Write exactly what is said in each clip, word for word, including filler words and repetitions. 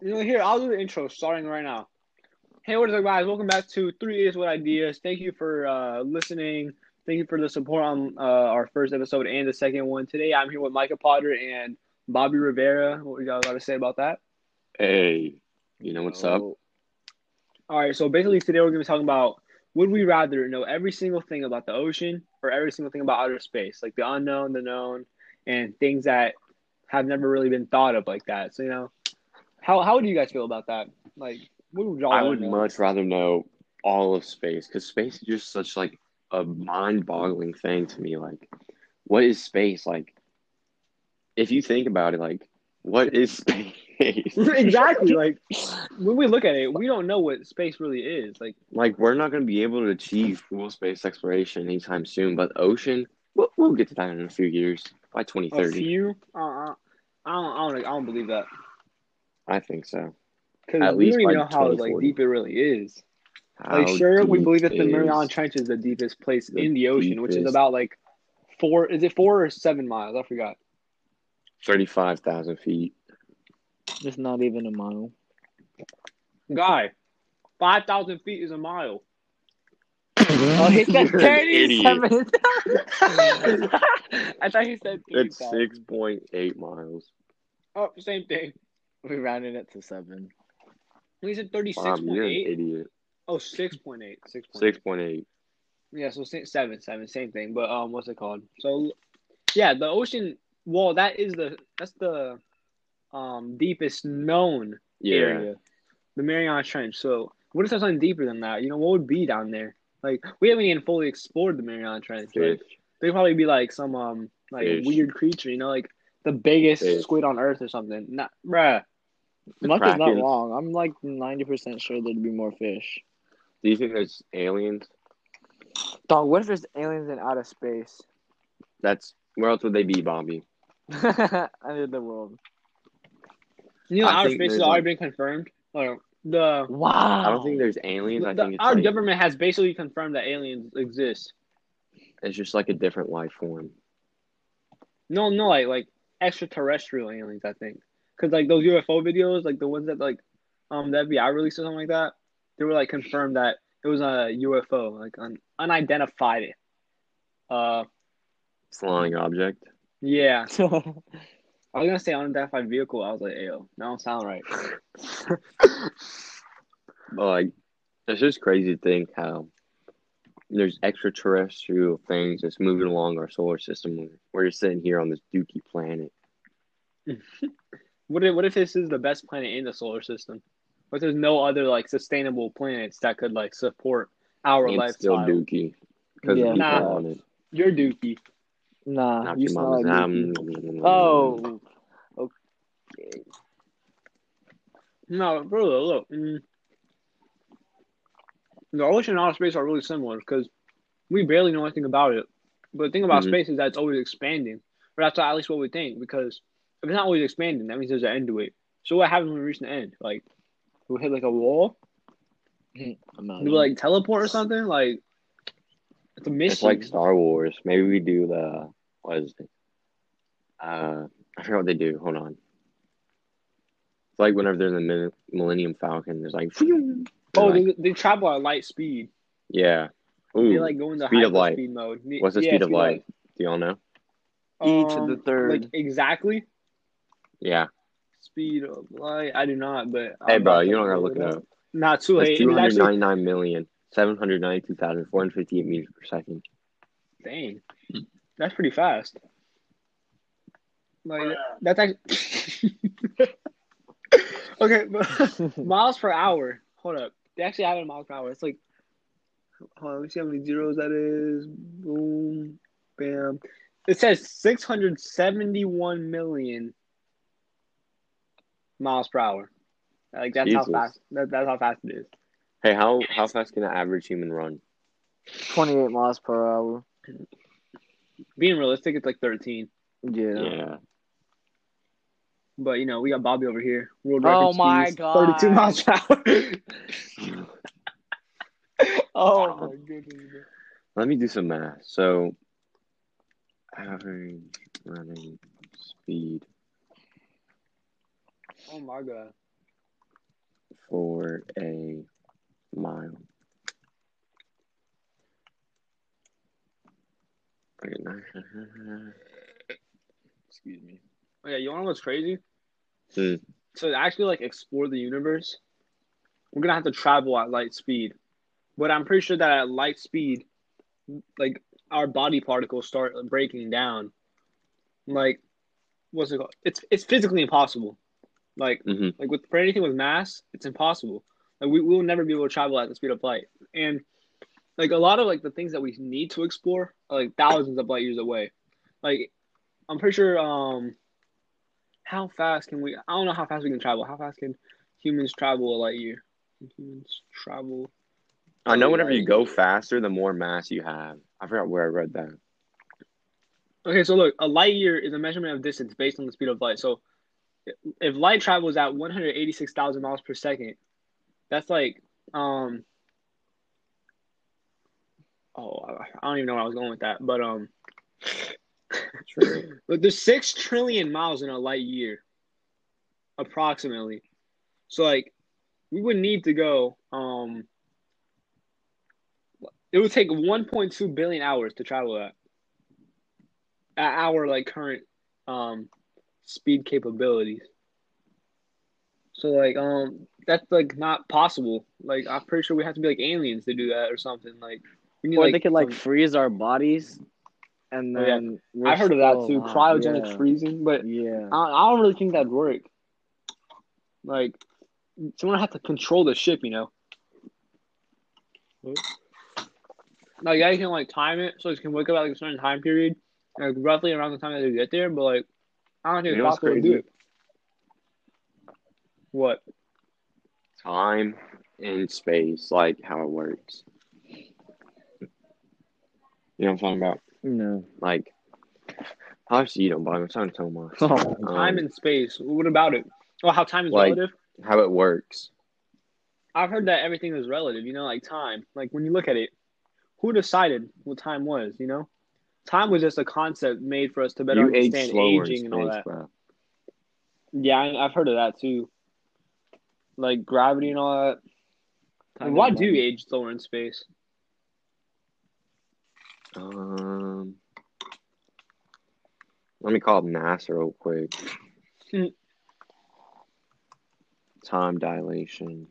You know, here, I'll do the intro starting right now. Hey, what is up, guys? Welcome back to Three Idiots with Ideas. Thank you for uh, listening. Thank you for the support on uh, our first episode and the second one. Today, I'm here with Micah Potter and Bobby Rivera. What do y'all got to say about that? Hey, you know what's oh. up? All right, so basically today we're going to be talking about would we rather know every single thing about the ocean or every single thing about outer space, like the unknown, the known, and things that have never really been thought of like that. So, you know. How how would you guys feel about that? Like, what would y'all I would know? much rather know all of space, because space is just such like a mind-boggling thing to me. Like, what is space? Like, if you think about it, like, what is space? Exactly. Like, when we look at it, we don't know what space really is. Like, like we're not going to be able to achieve full space exploration anytime soon. But ocean, we'll, we'll get to that in a few years, by twenty thirty. A few? Uh, I don't, I don't, I don't believe that. I think so. Because we don't even know how like deep it really is. How like, sure, we believe that the Mariana Trench is the deepest place in the ocean, which is about like four. Is it four or seven miles? I forgot. Thirty-five thousand feet. It's not even a mile. Guy, five thousand feet is a mile. Oh, he said thirty-seven. I thought he said three thousand. It's six point eight miles. Oh, same thing. We rounded it to seven. We said thirty-six point eight. You're an idiot. Oh, six point eight. six point eight. Yeah, so seven, seven, same thing. But um, what's it called? So, yeah, the ocean wall, that is the, that's the um deepest known yeah. area. The Mariana Trench. So, what if there's something deeper than that? You know, what would be down there? Like, we haven't even fully explored the Mariana Trench. Like, they'd probably be like some um like Fish. weird creature, you know, like the biggest Fish. squid on Earth or something. Not, bruh. Much is not wrong. I'm like ninety percent sure there'd be more fish. Do you think there's aliens? Dog, what if there's aliens in outer space? That's where else would they be, Bobby? Under the world. You know, I outer space has already been confirmed. Like, the wow. I don't think there's aliens. The, I think it's our like, government has basically confirmed that aliens exist. It's just like a different life form. No, no, like, like extraterrestrial aliens. I think. Because, like, those U F O videos, like, the ones that, like, um, the F B I released or something like that, they were, like, confirmed that it was a U F O, like, an unidentified uh, flying object. Yeah. I was going to say unidentified vehicle. I was like, ayo, that don't sound right. But, like, it's just crazy to think how there's extraterrestrial things that's moving along our solar system. We're just sitting here on this dookie planet. What if, what if this is the best planet in the solar system? What if there's no other, like, sustainable planets that could, like, support our and lifestyle? Still dookie. Yeah. Nah, you're dookie. Nah, Not you smell dookie. Oh. Okay. No, bro, look. Mm. The ocean and outer space are really similar because we barely know anything about it. But the thing about mm-hmm. space is that it's always expanding. Or that's at least what we think, because if it's not always expanding, that means there's an end to it. So what happens when we reach the end? Like, we hit, like, a wall? Do we, like, teleport or something? Like, it's a mission. It's like Star Wars. Maybe we do the, what is it? Uh, I forgot what they do. Hold on. It's like whenever they're in the Millennium Falcon, there's like, oh, they, like, they travel at light speed. Yeah. Ooh, they, like, go into speed of light. Speed mode. What's the yeah, speed of light? light? Do y'all know? E um, to the third. Like, exactly? Yeah. Speed of light. I do not, but. Hey, I'm bro, you don't gotta look it up. Not too late. two hundred ninety-nine million, seven hundred ninety-two thousand, four hundred fifty-eight meters per second. Dang. That's pretty fast. Like, that's actually. Okay, but miles per hour. Hold up. They actually have it in miles per hour. It's like. Hold on, let me see how many zeros that is. Boom. Bam. It says six hundred seventy-one million. Miles per hour, like that's Jesus. how fast. That, that's how fast it is. Hey, how how fast can an average human run? Twenty-eight miles per hour. Being realistic, it's like thirteen. Yeah. Yeah. But you know, we got Bobby over here. World record oh my speeds, god! Thirty-two miles per hour. Oh my goodness! Let me do some math. So, average running speed. Oh my god. for a mile. Excuse me. Oh, yeah, you want to know what's crazy? Hmm. So to actually like explore the universe, we're gonna have to travel at light speed. But I'm pretty sure that at light speed, like our body particles start breaking down. Like, what's it called? It's it's physically impossible. Like mm-hmm. like with for anything with mass, it's impossible. Like we will never be able to travel at the speed of light. And like a lot of like the things that we need to explore are like thousands of light years away. Like I'm pretty sure um how fast can we I don't know how fast we can travel. How fast can humans travel a light year? Can humans travel I know whenever you go faster, the more mass you have. I forgot where I read that. Okay, so look, a light year is a measurement of distance based on the speed of light. So if light travels at one hundred eighty-six thousand miles per second, that's like, um, oh, I don't even know where I was going with that. But um, look, there's six trillion miles in a light year, approximately. So, like, we would need to go, um, it would take one point two billion hours to travel that. At our, like, current um, speed capabilities. So, like, um, that's, like, not possible. Like, I'm pretty sure we have to be, like, aliens to do that or something. Like, we need, Or like, they could, like, some... freeze our bodies and then... Oh, yeah. I heard of that, too. Alive. Cryogenic yeah. freezing. But yeah. I, I don't really think that'd work. Like, someone have to control the ship, you know? What? Like, yeah, you can, like, time it so you can wake up at, like, a certain time period. Like, roughly around the time that they get there, but, like, I don't think it's possible to do it. What? Time and space, like, how it works. You know what I'm talking about? No. Like, obviously you don't, but I'm trying to tell much. Oh, um, time and space. What about it? Oh, how time is like, relative? How it works. I've heard that everything is relative, you know, like time. Like, when you look at it, who decided what time was, you know? Time was just a concept made for us to better you understand age aging and all that. Bro. Yeah, I, I've heard of that too. Like gravity and all that. And why do you age slower in space? Um, let me call up NASA real quick. Time dilation.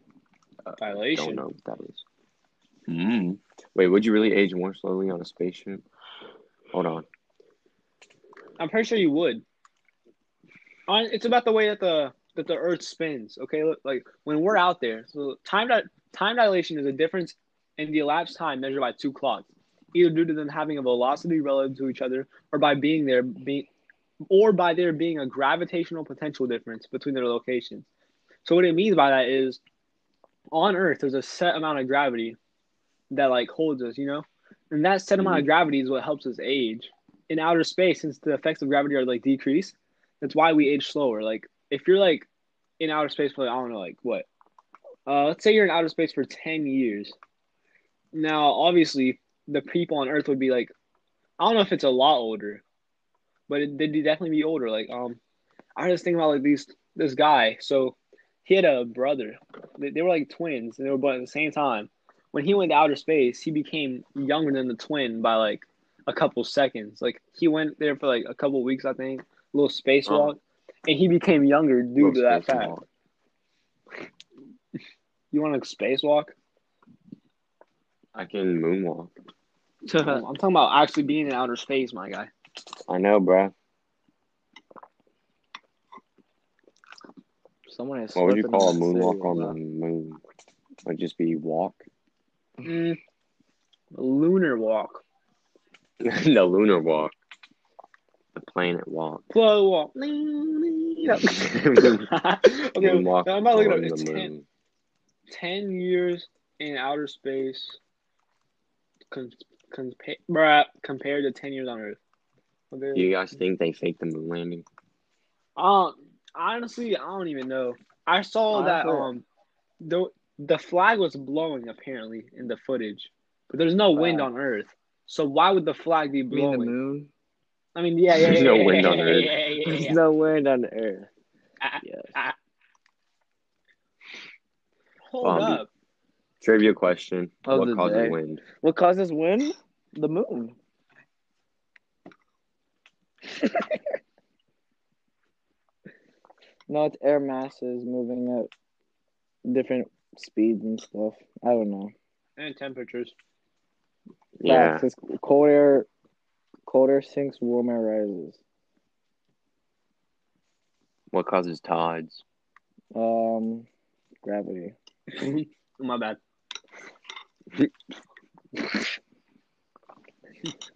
Dilation. Uh, don't know what that is. Mm. Wait, would you really age more slowly on a spaceship? Hold on. I'm pretty sure you would. It's about the way that the that the Earth spins. Okay, look, like when we're out there, so time di- time dilation is a difference in the elapsed time measured by two clocks, either due to them having a velocity relative to each other, or by being there being, or by there being a gravitational potential difference between their locations. So what it means by that is, on Earth, there's a set amount of gravity that like holds us, you know. And that set amount mm-hmm. of gravity is what helps us age. In outer space, since the effects of gravity are, like, decreased, that's why we age slower. Like, if you're, like, in outer space for, like, I don't know, like, what? Uh, let's say you're in outer space for ten years. Now, obviously, the people on Earth would be, like, I don't know if it's a lot older, but it, they'd definitely be older. Like, um, I was thinking about, like, these, this guy. So he had a brother. They, they were, like, twins, and they were born at the same time. When he went to outer space, he became younger than the twin by, like, a couple seconds. Like, he went there for, like, a couple weeks, I think, a little spacewalk, um, and he became younger due to that fact. Walk. You want to spacewalk? I can moonwalk. I'm talking about actually being in outer space, my guy. I know, bro. Someone has what would you call a moonwalk on the moon? Would it just be walk? Mm, lunar walk. The lunar walk. The planet walk. Flow walk. Okay, walk I'm about to look it up. It's ten, ten years in outer space com, com, bruh, compared to ten years on Earth. Okay. Do you guys think they faked the moon landing? Um, honestly, I don't even know. I saw I that heard. um, the. The flag was blowing, apparently, in the footage. But there's no wind uh, on Earth. So why would the flag be blowing? The moon? I mean, yeah, yeah, yeah. There's no wind on Earth. There's no wind on Earth. Yes. pull um, it up. Trivia question. Oh, what causes day. wind? What causes wind? The moon. No, it's air masses moving at different speeds and stuff. I don't know. And temperatures. Yeah. yeah cold air, cold air sinks, warm air rises. What causes tides? Um, gravity. My bad.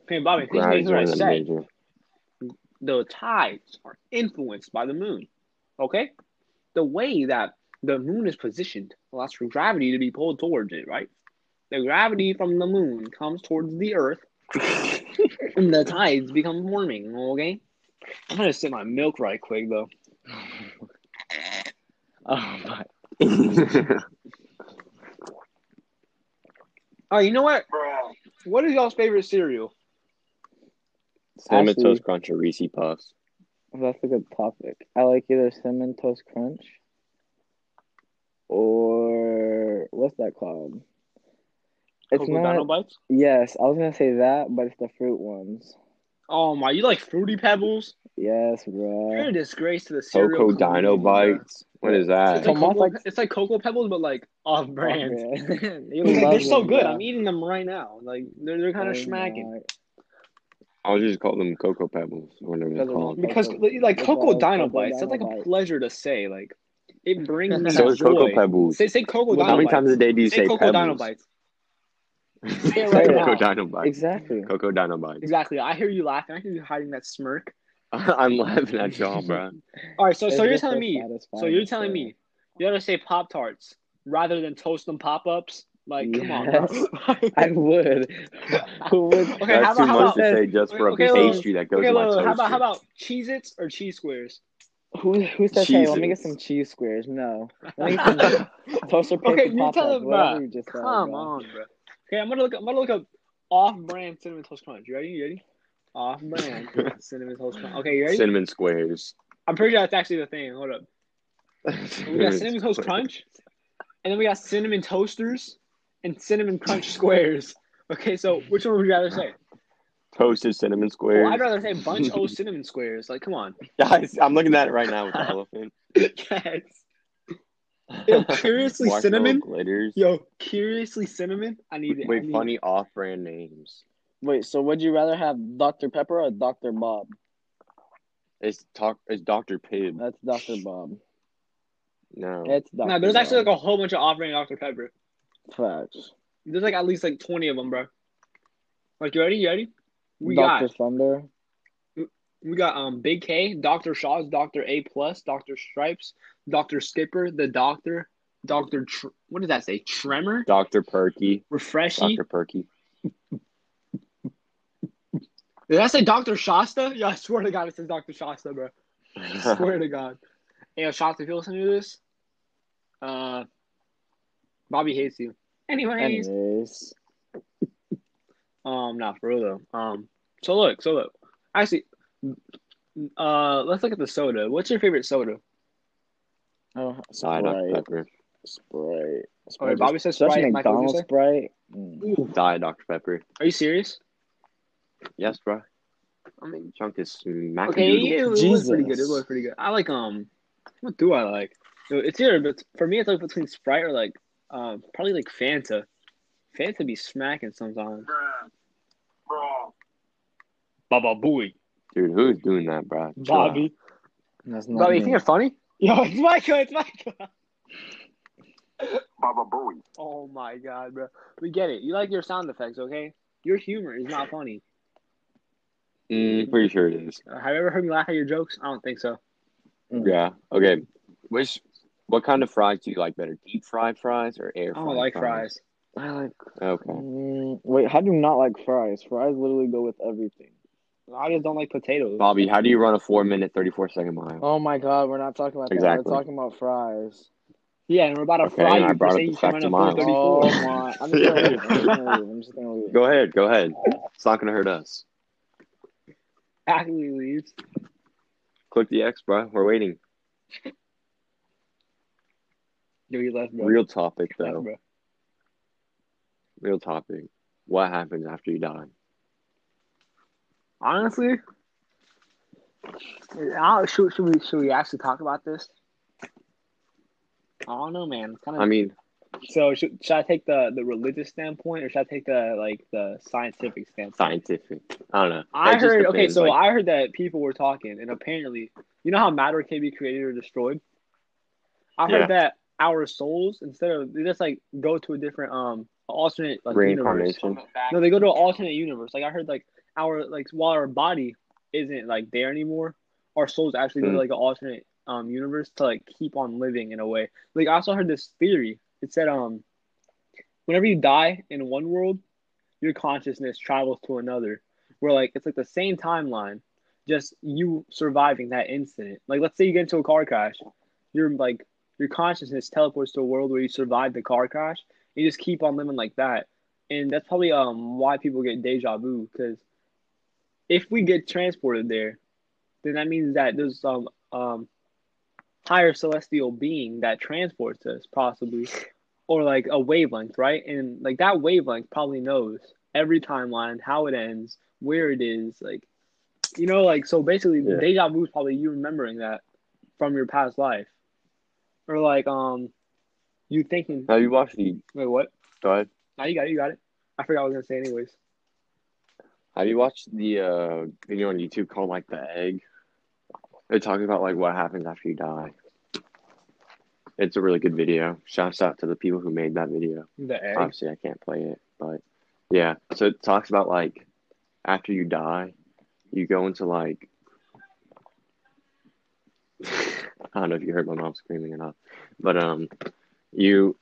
Hey, Bobby, these things are said. The tides are influenced by the moon. Okay? The way that the moon is positioned allows for gravity to be pulled towards it, right? The gravity from the moon comes towards the earth, and the tides become forming, okay? I'm going to sip my milk right quick, though. Oh, my. Oh, you know what? What is y'all's favorite cereal? Cinnamon Actually, Toast Crunch or Reese's Puffs? That's a good topic. I like either Cinnamon Toast Crunch or what's that called? It's Cocoa not. Dino Bites? Yes, I was gonna say that, but it's the fruit ones. Oh my! You like Fruity Pebbles? Yes, bro. You're a disgrace to the cereal. Cocoa Dino Bites. What is that? It's like, Cocoa, like... it's like Cocoa Pebbles, but like off brand. Oh, like, they're so good. Yeah. I'm eating them right now. Like they're they're kind of oh, smacking. My. I'll just call them Cocoa Pebbles or whatever they're called. Because, like, Cocoa Dino Bites, that's like a pleasure to say. Like, it brings me so is Cocoa Pebbles. Say, say Cocoa Dino Bites. How many times a day do you say Cocoa Dino Bites? Say it right now. Cocoa Dino Bites. Exactly. Cocoa Dino Bites. Exactly. I hear you laughing. I hear you hiding that smirk. I'm laughing at y'all, bro. All right, so so you're telling me, so you're telling me, you gotta say Pop-Tarts rather than toast them pop-ups? Like, yes. Come on, bro. I would. Who would? Okay, That's how about, too how much about, to say just for okay, a okay, pastry that goes okay, in my toaster. How about, how about Cheez-Its or cheese squares? Who who says, hey, let me get some cheese squares? No. Let me get some toaster okay, you pop tell them, bro. You just Come said, bro. on, bro. Okay, I'm going to look I'm gonna look up off-brand Cinnamon Toast Crunch. You ready? You ready? Off-brand Cinnamon Toast Crunch. Okay, you ready? Cinnamon squares. I'm pretty sure that's actually the thing. Hold up. We got Cinnamon squares. Toast Crunch, and then we got Cinnamon Toasters. And Cinnamon Crunch Squares. Okay, so which one would you rather say? Toasted Cinnamon Squares. Oh, I'd rather say Bunch O Cinnamon Squares. Like, come on. Guys, I'm looking at it right now with the elephant. Yes. Yo, Curiously Cinnamon. Glitters. Yo, Curiously Cinnamon. I need it. Wait, need funny it. Off-brand names. Wait, so would you rather have Doctor Pepper or Doctor Bob? It's, talk, it's Doctor Pibb. That's Doctor Bob. No. It's Doctor No, there's Bob. Actually like a whole bunch of off-brand Doctor Pepper. Facts. There's like at least like twenty of them, bro. Like, you ready? You ready? We Doctor got Thunder. We got um Big K, Doctor Shaw's, Doctor A Plus, Doctor Stripes, Doctor Skipper, the Doctor, Doctor Tr- what does that say? Tremor. Doctor Perky. Refreshy. Doctor Perky. Did I say Doctor Shasta? Yeah, I swear to God, it says Doctor Shasta, bro. I swear to God. Hey, yo, Shasta, if you listen to this, uh. Bobby hates you. Anyways. Anyways. um, not for real though. Um, so look, so look. Actually, uh, let's look at the soda. What's your favorite soda? Oh, Sprite. Diet Dr Pepper. Sprite. Sprite. Right, Bobby says Sprite. Sprite. McDonald's Sprite. Mm. Diet Doctor Pepper. Are you serious? Yes, bro. I mean, Chunk is mac. Okay, it was Jesus. pretty good. It was pretty good. I like um. What do I like? It's either, but for me, it's like between Sprite or like. Um, probably like Fanta. Fanta be smacking sometimes. Baba Booey. Dude, who's doing that, bro? Bobby. That's not Bobby, me. You think you're funny? Yo, it's Michael. It's Michael. Baba Booey. Oh my God, bro. We get it. You like your sound effects, okay? Your humor is not funny. Mm, pretty sure it is. Uh, have you ever heard me laugh at your jokes? I don't think so. Yeah. Okay. Which. What kind of fries do you like better? Deep fried fries or air fried? I don't like fries. fries. I like. Okay. Um, wait, how do you not like fries? Fries literally go with everything. I just don't like potatoes. Bobby, how do you run a four minute, thirty-four second mile? Oh my God, we're not talking about exactly. that. We're talking about fries. Yeah, and we're about to okay, fry. I brought up the fact of mile. Oh my. I'm just going to leave. Go ahead, go ahead. It's not going to hurt us. Actually leaves. Click the X, bro. We're waiting. Give me left, bro. Real topic, though. Left, bro. Real topic. What happens after you die? Honestly, I should, should, we, should we actually talk about this? I don't know, man. It's kind of. I mean, so should, should I take the, the religious standpoint, or should I take the like the scientific standpoint? Scientific. I don't know. I that heard. Okay, so like, I heard that people were talking, and apparently, you know how matter can be created or destroyed. I heard yeah. that our souls, instead of they just like go to a different um alternate like universe. No, they go to an alternate universe. Like I heard, like our like while our body isn't like there anymore, our souls actually mm. go to like an alternate um universe to like keep on living in a way. Like I also heard this theory. It said um, whenever you die in one world, your consciousness travels to another. Where like it's like the same timeline, just you surviving that incident. Like let's say you get into a car crash, you're like your consciousness teleports to a world where you survived the car crash. You just keep on living like that, and that's probably um why people get deja vu. Because if we get transported there, then that means that there's um um. higher celestial being that transports us, possibly, or like a wavelength, right? And like that wavelength probably knows every timeline, how it ends, where it is, like, you know, like, so basically yeah. deja vu is probably you remembering that from your past life, or like um you thinking. Have you watched the wait what go ahead now you got it you got it I forgot what I was gonna say anyways. Have you watched the uh video on YouTube called like The Egg? They're talking about, like, what happens after you die. It's a really good video. Shouts out to the people who made that video. The Egg. Obviously, I can't play it, but, yeah. So, it talks about, like, after you die, you go into, like, I don't know if you heard my mom screaming or not, but, um, you,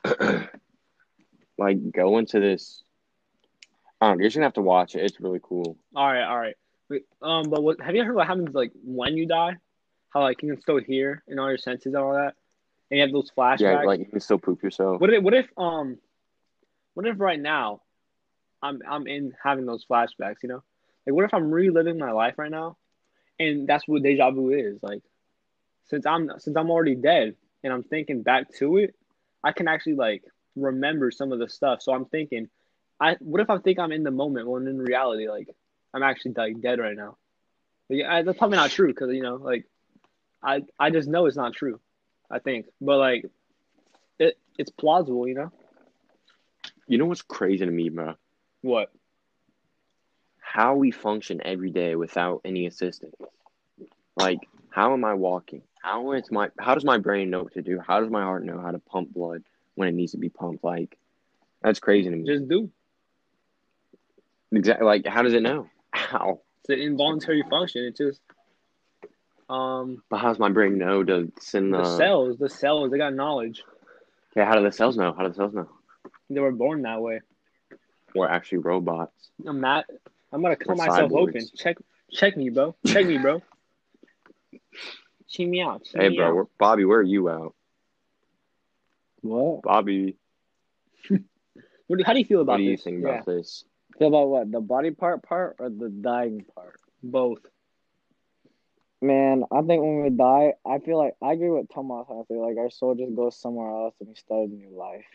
like, go into this, I don't know, you're just gonna have to watch it. It's really cool. All right, all right. Wait, um, but what, have you heard what happens, like, when you die? How, like, you can still hear in all your senses and all that. And you have those flashbacks. Yeah, like, you can still poop yourself. What if, what if, um, what if right now I'm I'm in having those flashbacks, you know? Like, what if I'm reliving my life right now? And that's what deja vu is. Like, since I'm, since I'm already dead and I'm thinking back to it, I can actually, like, remember some of the stuff. So I'm thinking, I what if I think I'm in the moment when in reality, like, I'm actually, like, dead right now? Like, I, that's probably not true because, you know, like, I, I just know it's not true, I think. But, like, it it's plausible, you know? You know what's crazy to me, bro? What? How we function every day without any assistance. Like, how am I walking? How is my How does my brain know what to do? How does my heart know how to pump blood when it needs to be pumped? Like, that's crazy to me. Just do. Exactly. Like, how does it know? How? It's an involuntary function. It just... Um, but how's my brain know to send the... The cells, the cells, they got knowledge. Okay, how do the cells know? How do the cells know? They were born that way. We're actually robots. I'm not... I'm gonna cut myself cyborgs. Open. Check check me, bro. Check me, bro. Check me out. Check hey, me bro. Out. We're, Bobby, where are you out? What? Bobby. What do, how do you feel about this? What do you this? think about yeah. this? Feel about what? The body part part or the dying part? Both. Man, I think when we die, I feel like I agree with Tomas. I feel like our soul just goes somewhere else and we start a new life.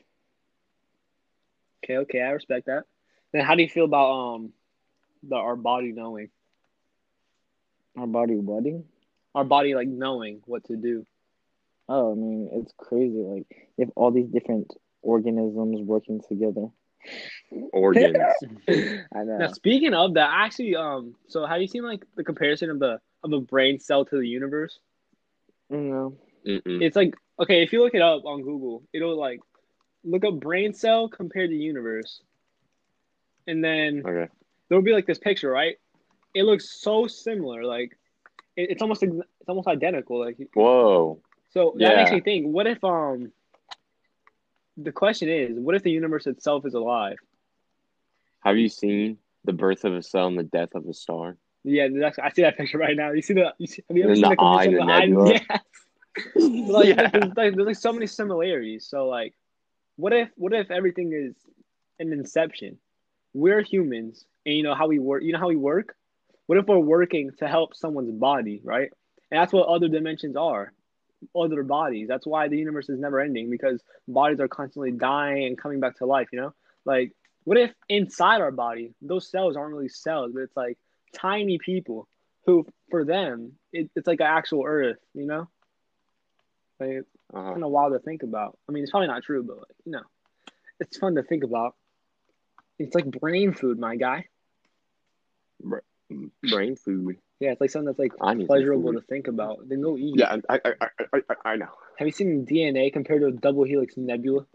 Okay, okay, I respect that. Then, how do you feel about um, the our body knowing? Our body budding? Our body like knowing what to do. Oh, I mean, it's crazy. Like you have all these different organisms working together. Organs. I know. Now, speaking of that, actually, um, so have you seen like the comparison of the Of a brain cell to the universe? No. Mm-mm. It's like, okay, if you look it up on Google, it'll like look up brain cell compared to universe. And then okay. there'll be like this picture, right? It looks so similar. Like it, it's almost it's almost identical. Like whoa. So that yeah. makes me think, what if um the question is, what if the universe itself is alive? Have you seen the birth of a cell and the death of a star? Yeah, that's, I see that picture right now. You see the you see, have you ever and seen the, the eye, the, the nebula? Eye? Yes. Like, yeah. there's, like there's like so many similarities. So like, what if what if everything is an inception? We're humans, and you know how we work. You know how we work. What if we're working to help someone's body, right? And that's what other dimensions are. other bodies. That's why the universe is never ending, because bodies are constantly dying and coming back to life, you know? Like, what if inside our body, those cells aren't really cells, but it's like tiny people who, for them, it, it's like an actual earth, you know? Like, it's uh-huh. kind of wild to think about. I mean, it's probably not true, but, like, you know, it's fun to think about. It's like brain food, my guy. Bra- brain food. Yeah, it's like something that's like I pleasurable to think about. Then go eat. Yeah, I, I, I, I, I know. Have you seen D N A compared to a double helix nebula?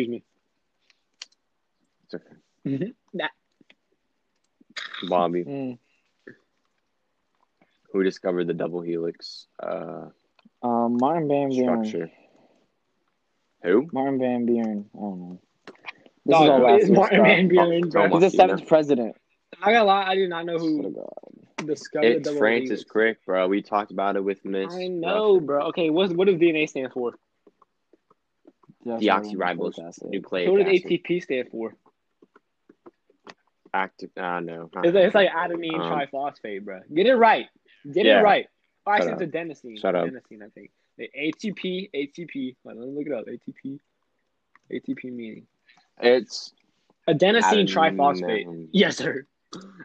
Excuse me. It's okay. Mm-hmm. Nah. Bobby, mm. who discovered the double helix uh, um, Martin Van Buren. Structure? Who? Martin Van Buren. I don't know. This no, is all last year's Martin stuff. Van Buren. Oh, he's the seventh president. I got a lot. I do not know who discovered it's the double Francis helix. Crick, bro. We talked about it with Miss. I know, Ruffin. Bro. Okay, what what does D N A stand for? Deoxyribonucleic acid. What does A T P stand for? Active, uh, no. It's, it's like adenine um, triphosphate, bro. Get it right. Get yeah. it right. Oh, actually, it's adenosine. Shut up. Adenosine, I think. The A T P, A T P. Wait, let me look it up. A T P. A T P meaning. It's adenosine triphosphate. Um, yes, sir.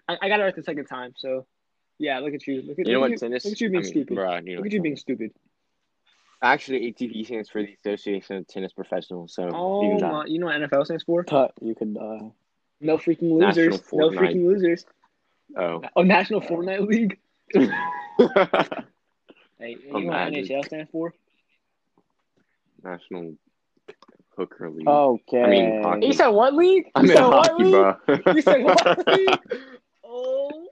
I, I got it right the second time, so. Yeah, look at you. Look at you. Know look, what, you, look at you being I mean, stupid. Bro, you know look at you being stupid. Actually, A T P stands for the Association of Tennis Professionals. So oh, you, my, you know what N F L stands for? Cut. You could die. No freaking losers. No freaking losers. Oh. Oh, National Fortnite League? Hey, you know what N H L stands for? National Hooker League. Okay. I mean, hockey. You said what league? You I mean, said hockey, what league? Bro. You said what league? Oh,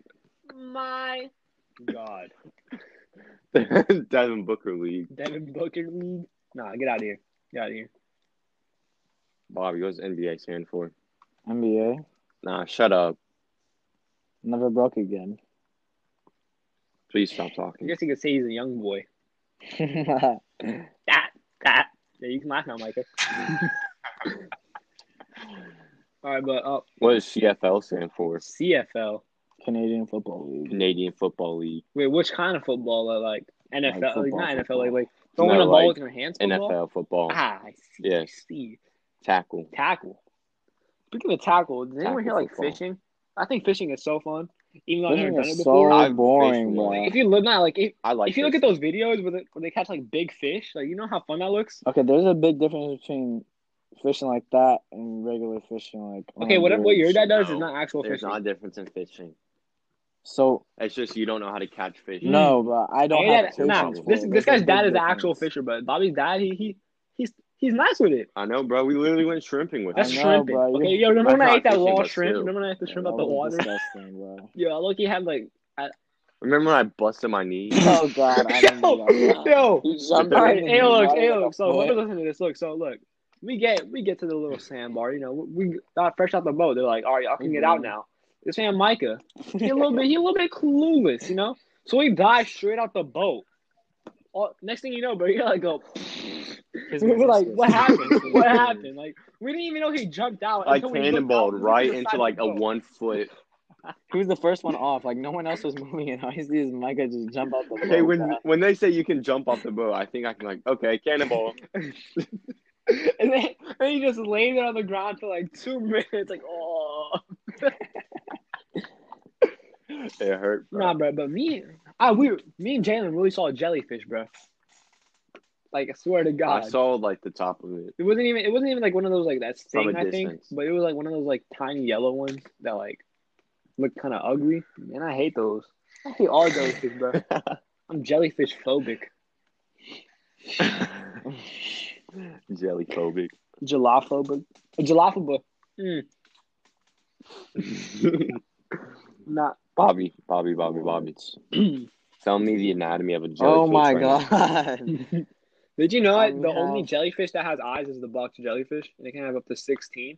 my God. Devin Booker League. Devin Booker League? Nah, get out of here. Get out of here. Bobby, what's N B A stand for? N B A? Nah, shut up. Never broke again. Please stop talking. I guess you could say he's a young boy. that, that. Yeah, you can laugh now, Micah. All right, but up. Uh, what does C F L stand for? C F L. Canadian Football League. Canadian Football League. Wait, which kind of football? Like N F L? Like, football, like not football. N F L. Like, like throwing no, a ball like with your hands. Football? N F L football. Ah, I see. Yes. I see. Tackle. Tackle. Speaking of tackle, did anyone hear like football. Fishing? I think fishing is so fun. Even though I've never done it before. So I'm boring, bro. Like, if you look at like if, I like if you look at those videos where they, where they catch like big fish, like you know how fun that looks. Okay, there's a big difference between fishing like that and regular fishing. Like okay, what what your dad does no, is not actual there's fishing. There's not a difference in fishing. So it's just you don't know how to catch fish. No, bro, I don't. Have dad, nah, this this there's guy's dad is an actual fisher, but Bobby's dad he he he's. He's nice with it. I know, bro. We literally went shrimping with That's it. That's shrimping. Bro, okay, yo, remember when I ate that raw shrimp? Too. Remember when I ate the shrimp yeah, out the water? Disgusting, bro. Yo, I look, he had like... I... Remember when I busted my knee? Oh, God. I yo, yo. All right, hey, look, hey, look. So, let me listen to this. Look, so, look. We get we get to the little sandbar, you know. We got fresh out the boat. They're like, all right, y'all can mm-hmm. get out now. This man, Micah, he a little bit, he a little bit clueless, you know. So, he dives straight out the boat. All, next thing you know, bro, you gotta go... We were like, what happened? What happened? Like, we didn't even know he jumped out. Like, cannonballed right into, like, a one-foot. He was the first one off. Like, no one else was moving. And all you see is Micah just jump off the boat. Okay, when, when they say you can jump off the boat, I think I can, like, okay, cannonball. and, then, and he just laid there on the ground for, like, two minutes. Like, oh. It hurt, bro. Nah, bro, but me, I, we, me and Jalen really saw a jellyfish, bro. Like I swear to God, I saw like the top of it. It wasn't even. It wasn't even like one of those like that sting. I think, but it was like one of those like tiny yellow ones that like look kind of ugly. Man, I hate those. I hate all those things, bro. I'm jellyfish phobic. Jelly phobic. Jalophobic. Jalophobic. Mm. Not Bobby. Bobby. Bobby. Bobby. Tell me the anatomy of a jellyfish. Oh my right God. Did you know it? The have... only jellyfish that has eyes is the box jellyfish, and it can have up to sixteen.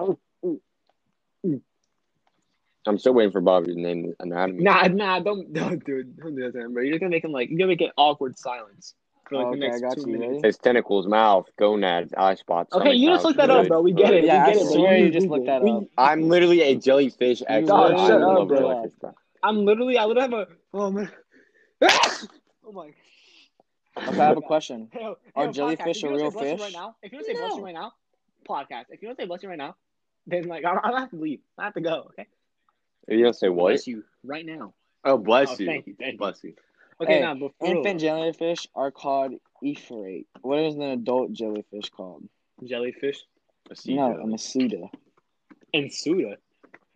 Oh, ooh, ooh. I'm still waiting for Bobby to name the anatomy. Nah, nah, don't, don't do it. Don't do that, bro. You're gonna make him like you're gonna make an awkward silence. for like oh, the okay, next two you, minutes. Ready? It's tentacles, mouth, gonads, eye spots. Okay, you just looked that up, bro. We get it. Yeah, I swear you just looked that up. I'm literally a jellyfish expert. Shut up, bro. I'm literally, I would have a, oh man. Oh my. Okay, I have a question. Hey, yo, Are yo, jellyfish a real fish? Right now, if you don't say no. bless you right now, podcast. If you don't say bless you right now, then like I don't have to leave. I have to go. Okay. If you don't say what? Bless you right now. Oh, bless oh, you. Thank you. Thank bless you. you. Okay, hey, now before infant jellyfish are called ephyrae. What is an adult jellyfish called? Jellyfish. Asuda. No, I'm a suda. And suda.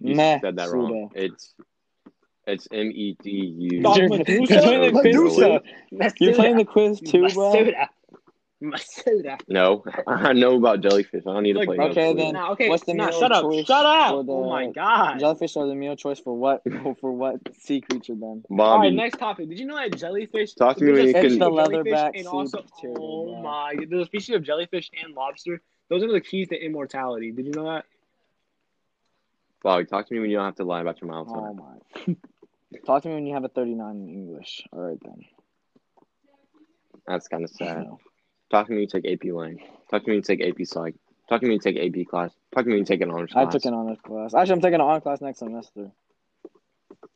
You Meh, said that wrong. Suda. It's. It's M E D U. You're, you're playing the quiz, you're playing the quiz too, bro? Masuda. Masuda. No. I know about jellyfish. I don't need like, to play Okay, jellyfish. then. Nah, okay. What's the nah, meal shut choice up. Shut up. The, oh, my God. Jellyfish are the meal choice for what for what sea creature, then? Bobby. All right, next topic. Did you know that jellyfish... Talk to me when you can... the leatherback sea also, creature. Oh, bro. my... There's a species of jellyfish and lobster. Those are the keys to immortality. Did you know that? Bobby, talk to me when you don't have to lie about your mouth. Oh, my... Talk to me when you have a thirty-nine in English. All right, then. That's kind of sad. No. Talk to me when you take A P Lang. Talk to me when you take A P Psych. Talk to me when you take A P class. Talk to me when you take an honors I class. I took an honors class. Actually, I'm taking an honors class next semester.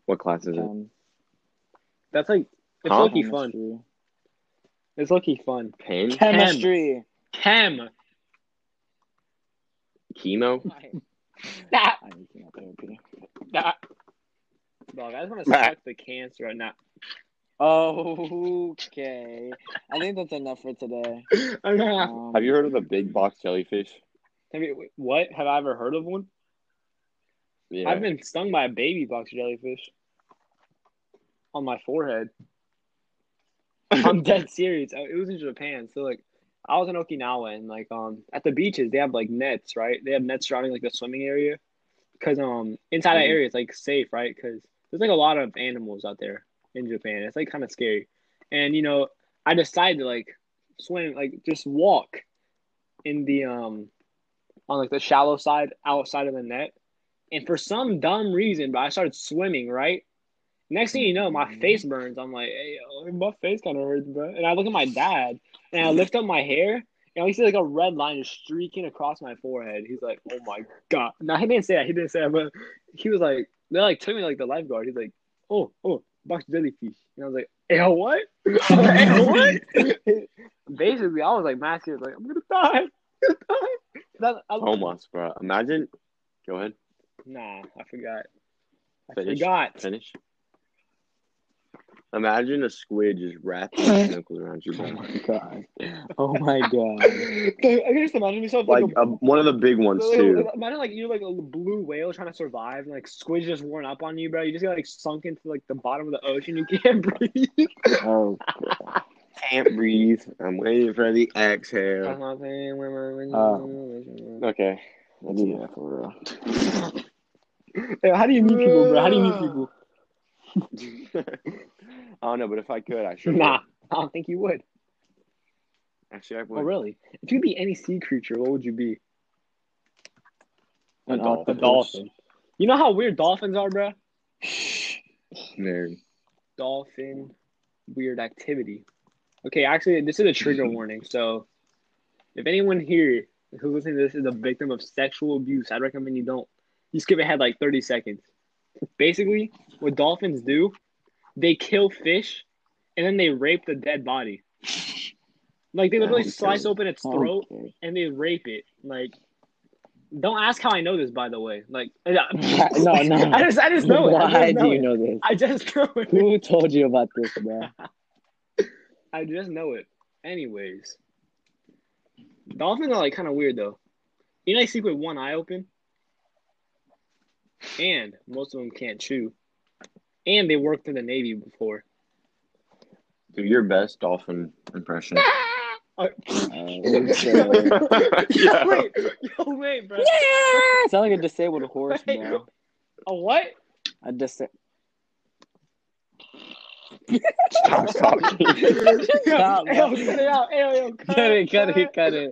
What class is um, it? That's like, it's huh? lucky fun. It's lucky fun. Pain? Chemistry. Chem. Chem. Chemo? Nah. I need chemotherapy. Nah. Dog, I just want to suck the cancer or not. Okay. I think that's enough for today. Um, have you heard of the big box jellyfish? Have you, what? Have I ever heard of one? Yeah. I've been stung by a baby box jellyfish on my forehead. I'm dead serious. It was in Japan. So, like, I was in Okinawa, and, like, um, at the beaches, they have, like, nets, right? They have nets surrounding, like, the swimming area. Because um, inside that area, it's, like, safe, right? Because there's, like, a lot of animals out there in Japan. It's, like, kind of scary. And, you know, I decided to, like, swim, like, just walk in the, um, on, like, the shallow side, outside of the net. And for some dumb reason, but I started swimming, right? Next thing you know, my face burns. I'm like, hey, my face kind of hurts, bro. And I look at my dad, and I lift up my hair. And we see, like, a red line is streaking across my forehead. He's like, oh, my God. No, he didn't say that. He didn't say that, but he was like, they, like, took me, like, the lifeguard. He's like, oh, oh, box jellyfish. And I was like, eh, what? Eh, what? Basically, I was, like, mad serious. Like, I'm going to die. I'm going to die. Almost, bro. Imagine. Go ahead. Nah, I forgot. I Finish. forgot. Finish. Imagine a squid just wrapping its tentacles around you. Oh my God! Oh my God! I can just imagine yourself like, like a, a, one of the big ones like, too. Imagine like you're like a blue whale trying to survive, and like squid's just worn up on you, bro. You just got like sunk into like the bottom of the ocean. You can't breathe. Oh, God. Can't breathe. I'm waiting for the exhale. Uh, okay, I'll do that for real. Hey, how do you meet people, bro? How do you meet people? I don't know, but if I could, I should. Nah, I don't think you would. Actually, I would. Oh, really? If you'd be any sea creature, what would you be? A dolphin. dolphin. You know how weird dolphins are, bro? Very. Dolphin weird activity. Okay, actually, this is a trigger warning. So, if anyone here who's listening to this is a victim of sexual abuse, I'd recommend you don't. You skip ahead like thirty seconds. Basically, what dolphins do, they kill fish, and then they rape the dead body. Like, they literally okay. slice open its throat, okay. and they rape it. Like, don't ask how I know this, by the way. Like, no, no. I just, I just know it. Why do you know this? I just know it. Who told you about this, bro? I just know it. Anyways. Dolphins are, like, kind of weird, though. You know they sleep with one eye open? And most of them can't chew. And they worked in the Navy before. Do your best dolphin impression. uh, yo, wait, yo, wait, bro. Yeah! Sound like a disabled horse, wait. bro. A what? A disabled... Stop, stop. Stop, bro. Cut it, cut it, cut it.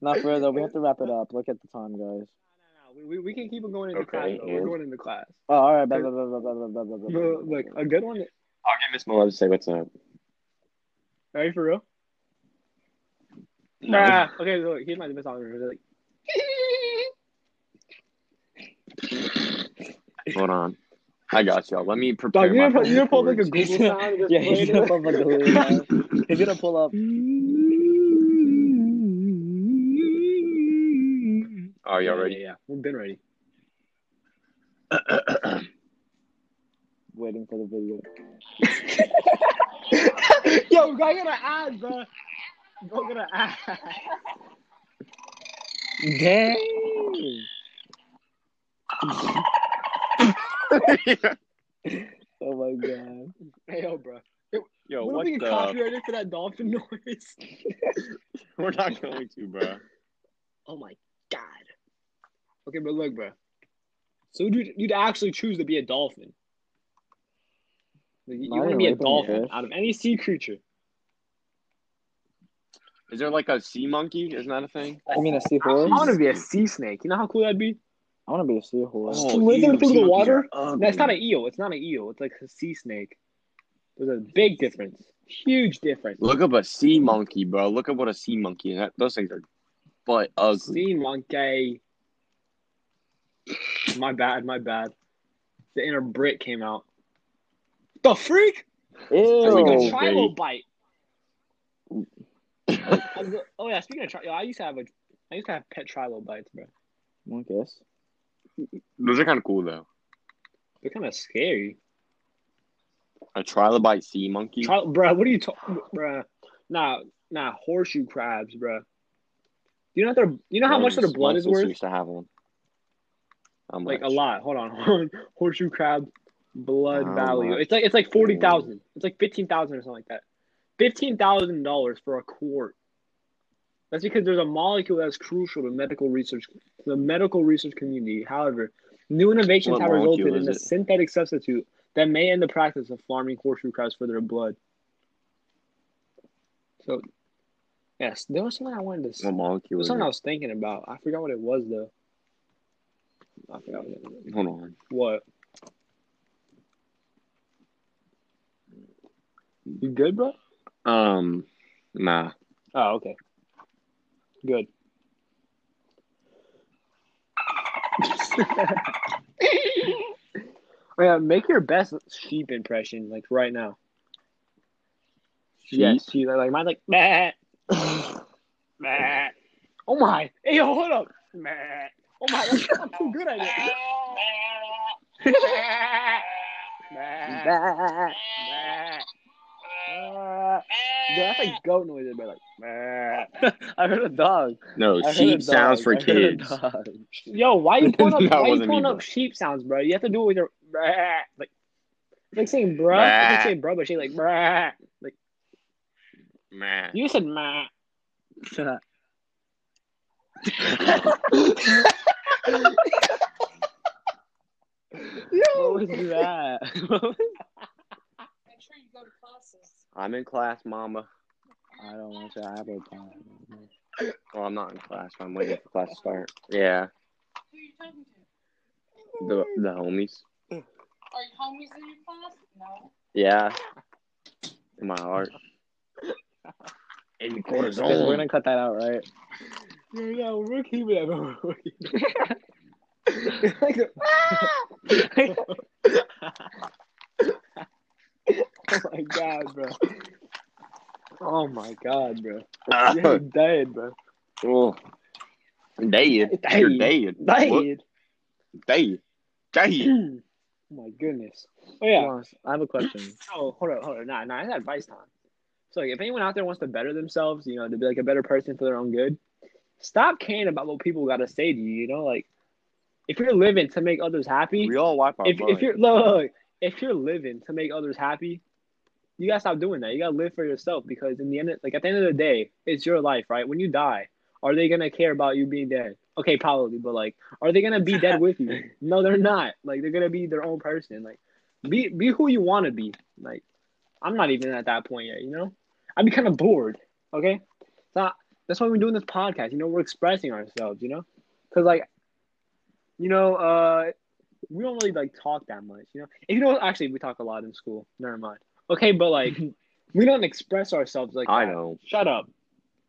Not further. We have to wrap it up. Look at the time, guys. We we can keep on going into okay, class. Though. We're going into class. Oh, all right. Blah, blah, blah, blah, blah, blah, blah, blah. Look, a good one. I'll get Miss Malone to say what's up. Are you for real? Nah, okay, so here's my defense officer. Like, hold on. I got y'all. Let me prepare. Dog, you're gonna, you're gonna pull up like a Google sound. Yeah, he's gonna pull up like a Google sound. He's gonna pull up. Are y'all ready? Yeah, yeah, yeah. We've been ready. Waiting for the video. Yo, go get an ad, bro. Go get an ad. Dang. Oh my god! Hey, yo, bro. Yo, what the? Copyrighted for that dolphin noise. We're not going to, bro. Oh my god. Okay, but look, bro. So you'd, you'd actually choose to be a dolphin. Like, you want to be a dolphin out of any sea creature. Is there like a sea monkey? Isn't that a thing? I mean, a seahorse. I want to be a sea snake. You know how cool that'd be. I want to be a seahorse. Oh, slither through the water? No, it's not an eel. It's not an eel. It's like a sea snake. There's a big difference. Huge difference. Look up a sea monkey, bro. Look up what a sea monkey is. Those things are butt ugly. Sea monkey. My bad, my bad. The inner brick came out. The freak? Ew, that's like a trilobite. Oh, yeah. Speaking of trilobite, I used to have a, I used to have pet trilobites, bro. I guess. Those are kind of cool, though. They're kind of scary. A trilobite sea monkey? Tri- bruh, what are you talking about, bruh? Nah, nah, horseshoe crabs, bruh. You know, they're, you know how much their blood is worth? I used to have one. Like, a lot. Hold on. Horseshoe crab blood How value. Much? It's like it's like forty thousand dollars. It's like fifteen thousand dollars or something like that. fifteen thousand dollars for a quart. That's because there's a molecule that's crucial to medical research, the medical research community. However, new innovations what have resulted in a it? synthetic substitute that may end the practice of farming horseshoe crabs for their blood. So, yes, there was something I wanted to. What molecule? There was something I was thinking about. I forgot what it was though. I forgot what it was. Hold on. What? You good, bro? Um, nah. Oh, okay. Good. Oh, yeah, make your best sheep impression, like, right now. Sheep? Yes, sheep. Like, mine's like, meh. Meh. Oh, my. Hey, yo, hold up. Meh. Oh, my. That's not too good at it. Meh. Meh. Meh. Meh. Uh, yeah, that's like goat noises, but like, meh. I heard a dog. No, I sheep sounds for I kids. Yo, why you pulling up? Why you pulling up sheep sounds, bro? You have to do it with your meh. Like, it's like saying bruh. I can say bruh, but she's like meh. Like, meh. You said meh. Shut up. Yo, what was that? What was that? Sure you go to classes. I'm in class, Mama. I don't want to have a time. Well, I'm not in class. I'm waiting for class to start. Yeah. Who are you talking to? The the homies. Are you homies in your class? No. Yeah. In my heart. In the cortisol. We're gonna cut that out, right? Yeah, yeah. We're keeping that. It's like. Oh my god, bro! Oh my god, bro! You're dead, bro. Oh, dead! You're dead! Dead! Dead! Dead! My goodness! Oh yeah, I have a question. Oh, hold on, hold on, nah, nah, I had advice time. So, like, if anyone out there wants to better themselves, you know, to be like a better person for their own good, stop caring about what people gotta say to you. You know, like, if you're living to make others happy, we all wipe our if, if you're look, look, if you're living to make others happy. You gotta stop doing that. You gotta live for yourself because in the end, like at the end of the day, it's your life, right? When you die, are they gonna care about you being dead? Okay, probably, but like, are they gonna be dead with you? No, they're not. Like, they're gonna be their own person. Like, be be who you want to be. Like, I'm not even at that point yet. You know, I'd be kind of bored. Okay, so that's why we're doing this podcast. You know, we're expressing ourselves. You know, because like, you know, uh, we don't really like talk that much. You know, if you know, actually, we talk a lot in school. Never mind. Okay, but like, we don't express ourselves like I that. Know. Shut up.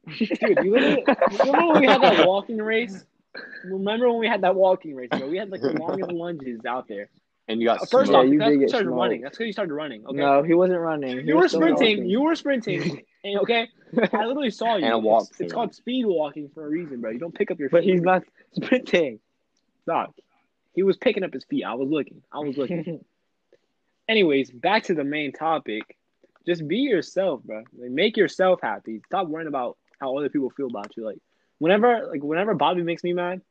Dude, you literally, remember when we had that walking race? Remember when we had that walking race, bro? We had like the longest lunges out there. And you got first smoked. off, yeah, you that's you started smoked. running. That's because you started running. Okay. No, he wasn't running. He you were sprinting. Walking. You were sprinting. And, okay, I literally saw you. And it's, it's called speed walking for a reason, bro. You don't pick up your feet. But he's not sprinting. No, he was picking up his feet. I was looking. I was looking. Anyways, back to the main topic. Just be yourself, bro. Like, make yourself happy. Stop worrying about how other people feel about you. Like, whenever, like, whenever Bobby makes me mad,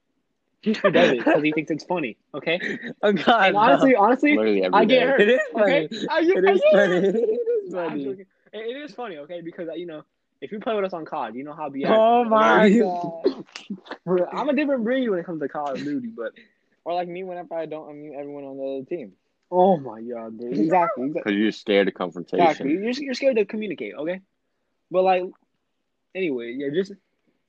he does it because he thinks it's funny. Okay. Oh God. And honestly, no. honestly, I get hurt. It is funny. Okay? I, it, I, is I, funny. It is funny. It, it is funny. Okay, because you know, if you play with us on C O D, you know how be. Oh my God. God. I'm a different breed when it comes to Call of Duty, but or like me whenever I don't unmute everyone on the other team. Oh my God, dude. Exactly. Because you're scared of confrontation. Exactly. You're, you're scared to communicate, okay? But, like, anyway, yeah, just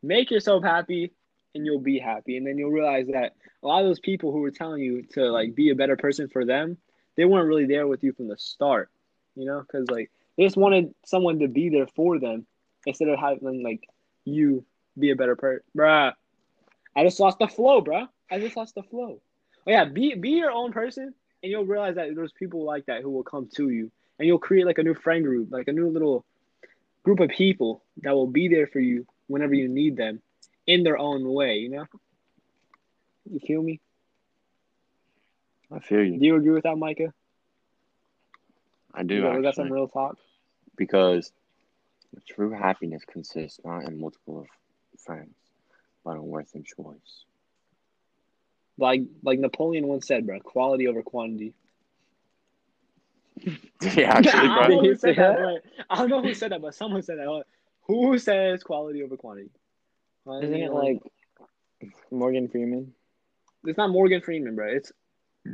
make yourself happy and you'll be happy. And then you'll realize that a lot of those people who were telling you to, like, be a better person for them, they weren't really there with you from the start, you know? Because, like, they just wanted someone to be there for them instead of having, like, you be a better person. Bruh. I just lost the flow, bruh. I just lost the flow. Oh, yeah, be be your own person. And you'll realize that there's people like that who will come to you. And you'll create like a new friend group, like a new little group of people that will be there for you whenever you need them in their own way, you know? You feel me? I feel you. Do you agree with that, Micah? I do, you know, actually. We got some real talk. Because true happiness consists not in multiple friends, but in worth and choice. Like like Napoleon once said, bro, quality over quantity. Yeah, actually, bro. I don't know who said that, but I don't know who said that, but someone said that. Who says quality over quantity? Isn't, Isn't it like, like Morgan Freeman? It's not Morgan Freeman, bro. It's oh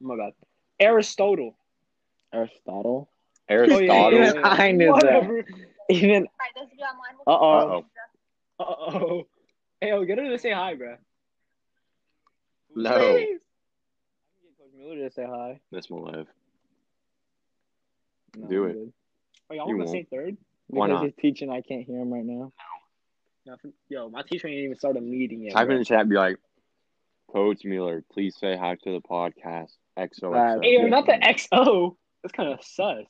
my God, Aristotle. Aristotle. Aristotle. Oh, yeah, even I knew Whatever. that. Even. Uh oh. Uh oh. Hey, yo, get her to say hi, bro. No. I can get Coach Miller to say hi. That's my life. No, Do it. Are y'all going to say third? Why because not? He's teaching. I can't hear him right now. No. Yo, my teacher ain't even started meeting yet. Type in the chat and be like, Coach Miller, please say hi to the podcast. X O X O. Hey, yo, not the X O. That's kind of sus.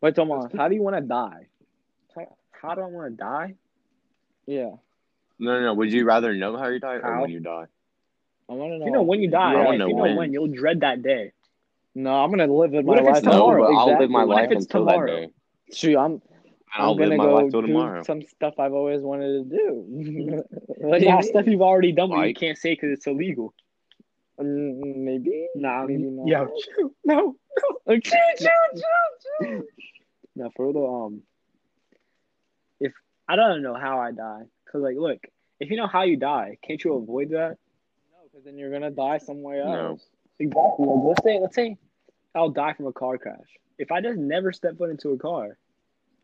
Wait, Tomar, how do you want to die? How, how do I want to die? Yeah. No, no, no. Would you rather know how you die or how? when you die? I want to know. You know when you die. Yeah, I if know you know when. when, you'll dread that day. No, I'm gonna live my what life tomorrow. No, exactly. I'll live my what life until tomorrow? that day. Shoot, I'm. I'll I'm live my life till tomorrow. Some stuff I've always wanted to do. like yeah, stuff you've already done, but like, you can't say because it's illegal. Maybe. Nah, maybe not. Yo, choo, no, no, choo, choo, choo, choo. Now for the um, if I don't know how I die. Because, like, look, if you know how you die, can't you avoid that? No, because then you're going to die somewhere else. No. Exactly. Like, let's say, let's say I'll die from a car crash. If I just never step foot into a car,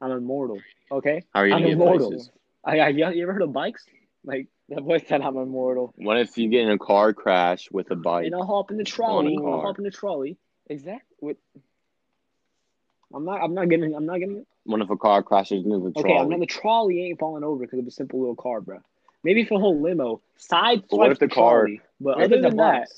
I'm immortal, okay? How are you I'm immortal. I, I, you ever heard of bikes? Like, that boy said I'm immortal. What if you get in a car crash with a bike? And I'll hop in the trolley. I'll hop in the trolley. Exactly. With... I'm not. I'm not getting. I'm not getting it. One of a car crashes into the trolley. Okay, I mean the trolley ain't falling over because of a simple little car, bro. Maybe if a whole limo side swipes the, the car, trolley, but other than that,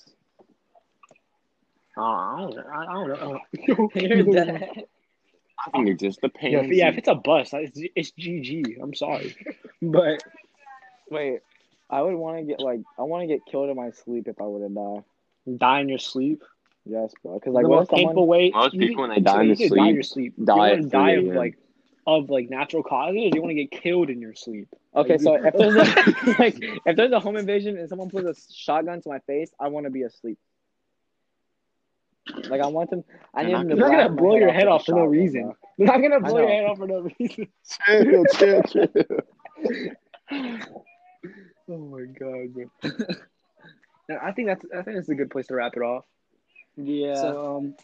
uh, I don't. I don't know. I think you're just a pain. Yeah, yeah, if it's a bus, it's, it's G G. I'm sorry, but wait, I would want to get like I want to get killed in my sleep if I were to die. Die in your sleep. Yes, bro. Because like, most people wait. Most people when they die in sleep, die in your sleep, die you die of like, of like natural causes. Or do you want to get killed in your sleep? Okay, like, so if there's a, like, if there's a home invasion and someone puts a shotgun to my face, I want to be asleep. Like I want them. I need them to. They're not gonna blow your head off for no reason. They're not gonna blow your head off for no reason. Chill, chill, chill. Oh my God, bro. Now, I think that's. I think that's a good place to wrap it off. Yeah. So, um,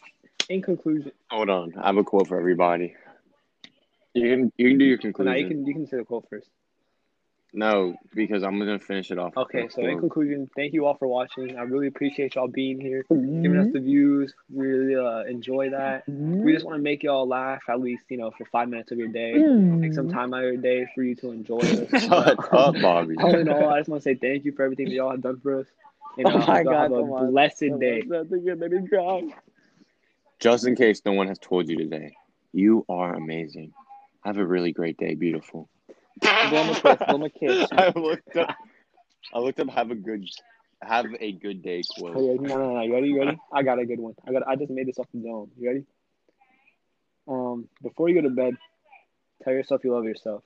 in conclusion, hold on. I have a quote for everybody. You can you can do your conclusion. No, you can you can say the quote first. No, because I'm going to finish it off. Okay, so in conclusion, thank you all for watching. I really appreciate y'all being here, mm-hmm. giving us the views. We really uh, enjoy that. Mm-hmm. We just want to make y'all laugh at least, you know, for five minutes of your day. Mm-hmm. Take some time out of your day for you to enjoy us. Shut up, Bobby. All in all, I just want to say thank you for everything that y'all have done for us. And oh my God, have a on. blessed day. Just in case no one has told you today, you are amazing. Have a really great day, beautiful. Kiss, kiss, I looked up. I looked up. Have a good, have a good day. Quote. Oh, yeah, no, no, no. You ready? You ready? I got a good one. I got. I just made this off the dome. You ready? Um, before you go to bed, tell yourself you love yourself,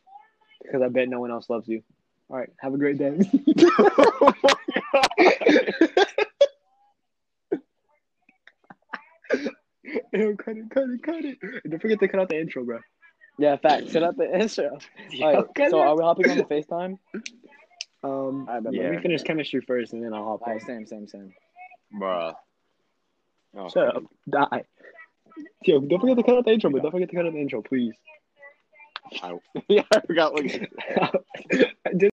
because I bet no one else loves you. All right. Have a great day. Oh Yo, cut it! Cut it! Cut it! Don't forget to cut out the intro, bro. Yeah, fact. Set up the intro. All right, okay. So are we hopping on the FaceTime? Um, right, yeah. Let me finish chemistry first, and then I'll hop on. Right, same, same, same. Bruh. Oh, Shut man. up. Die. Yo, don't forget to cut out the intro, but don't forget to cut out the intro, please. I, yeah, I forgot what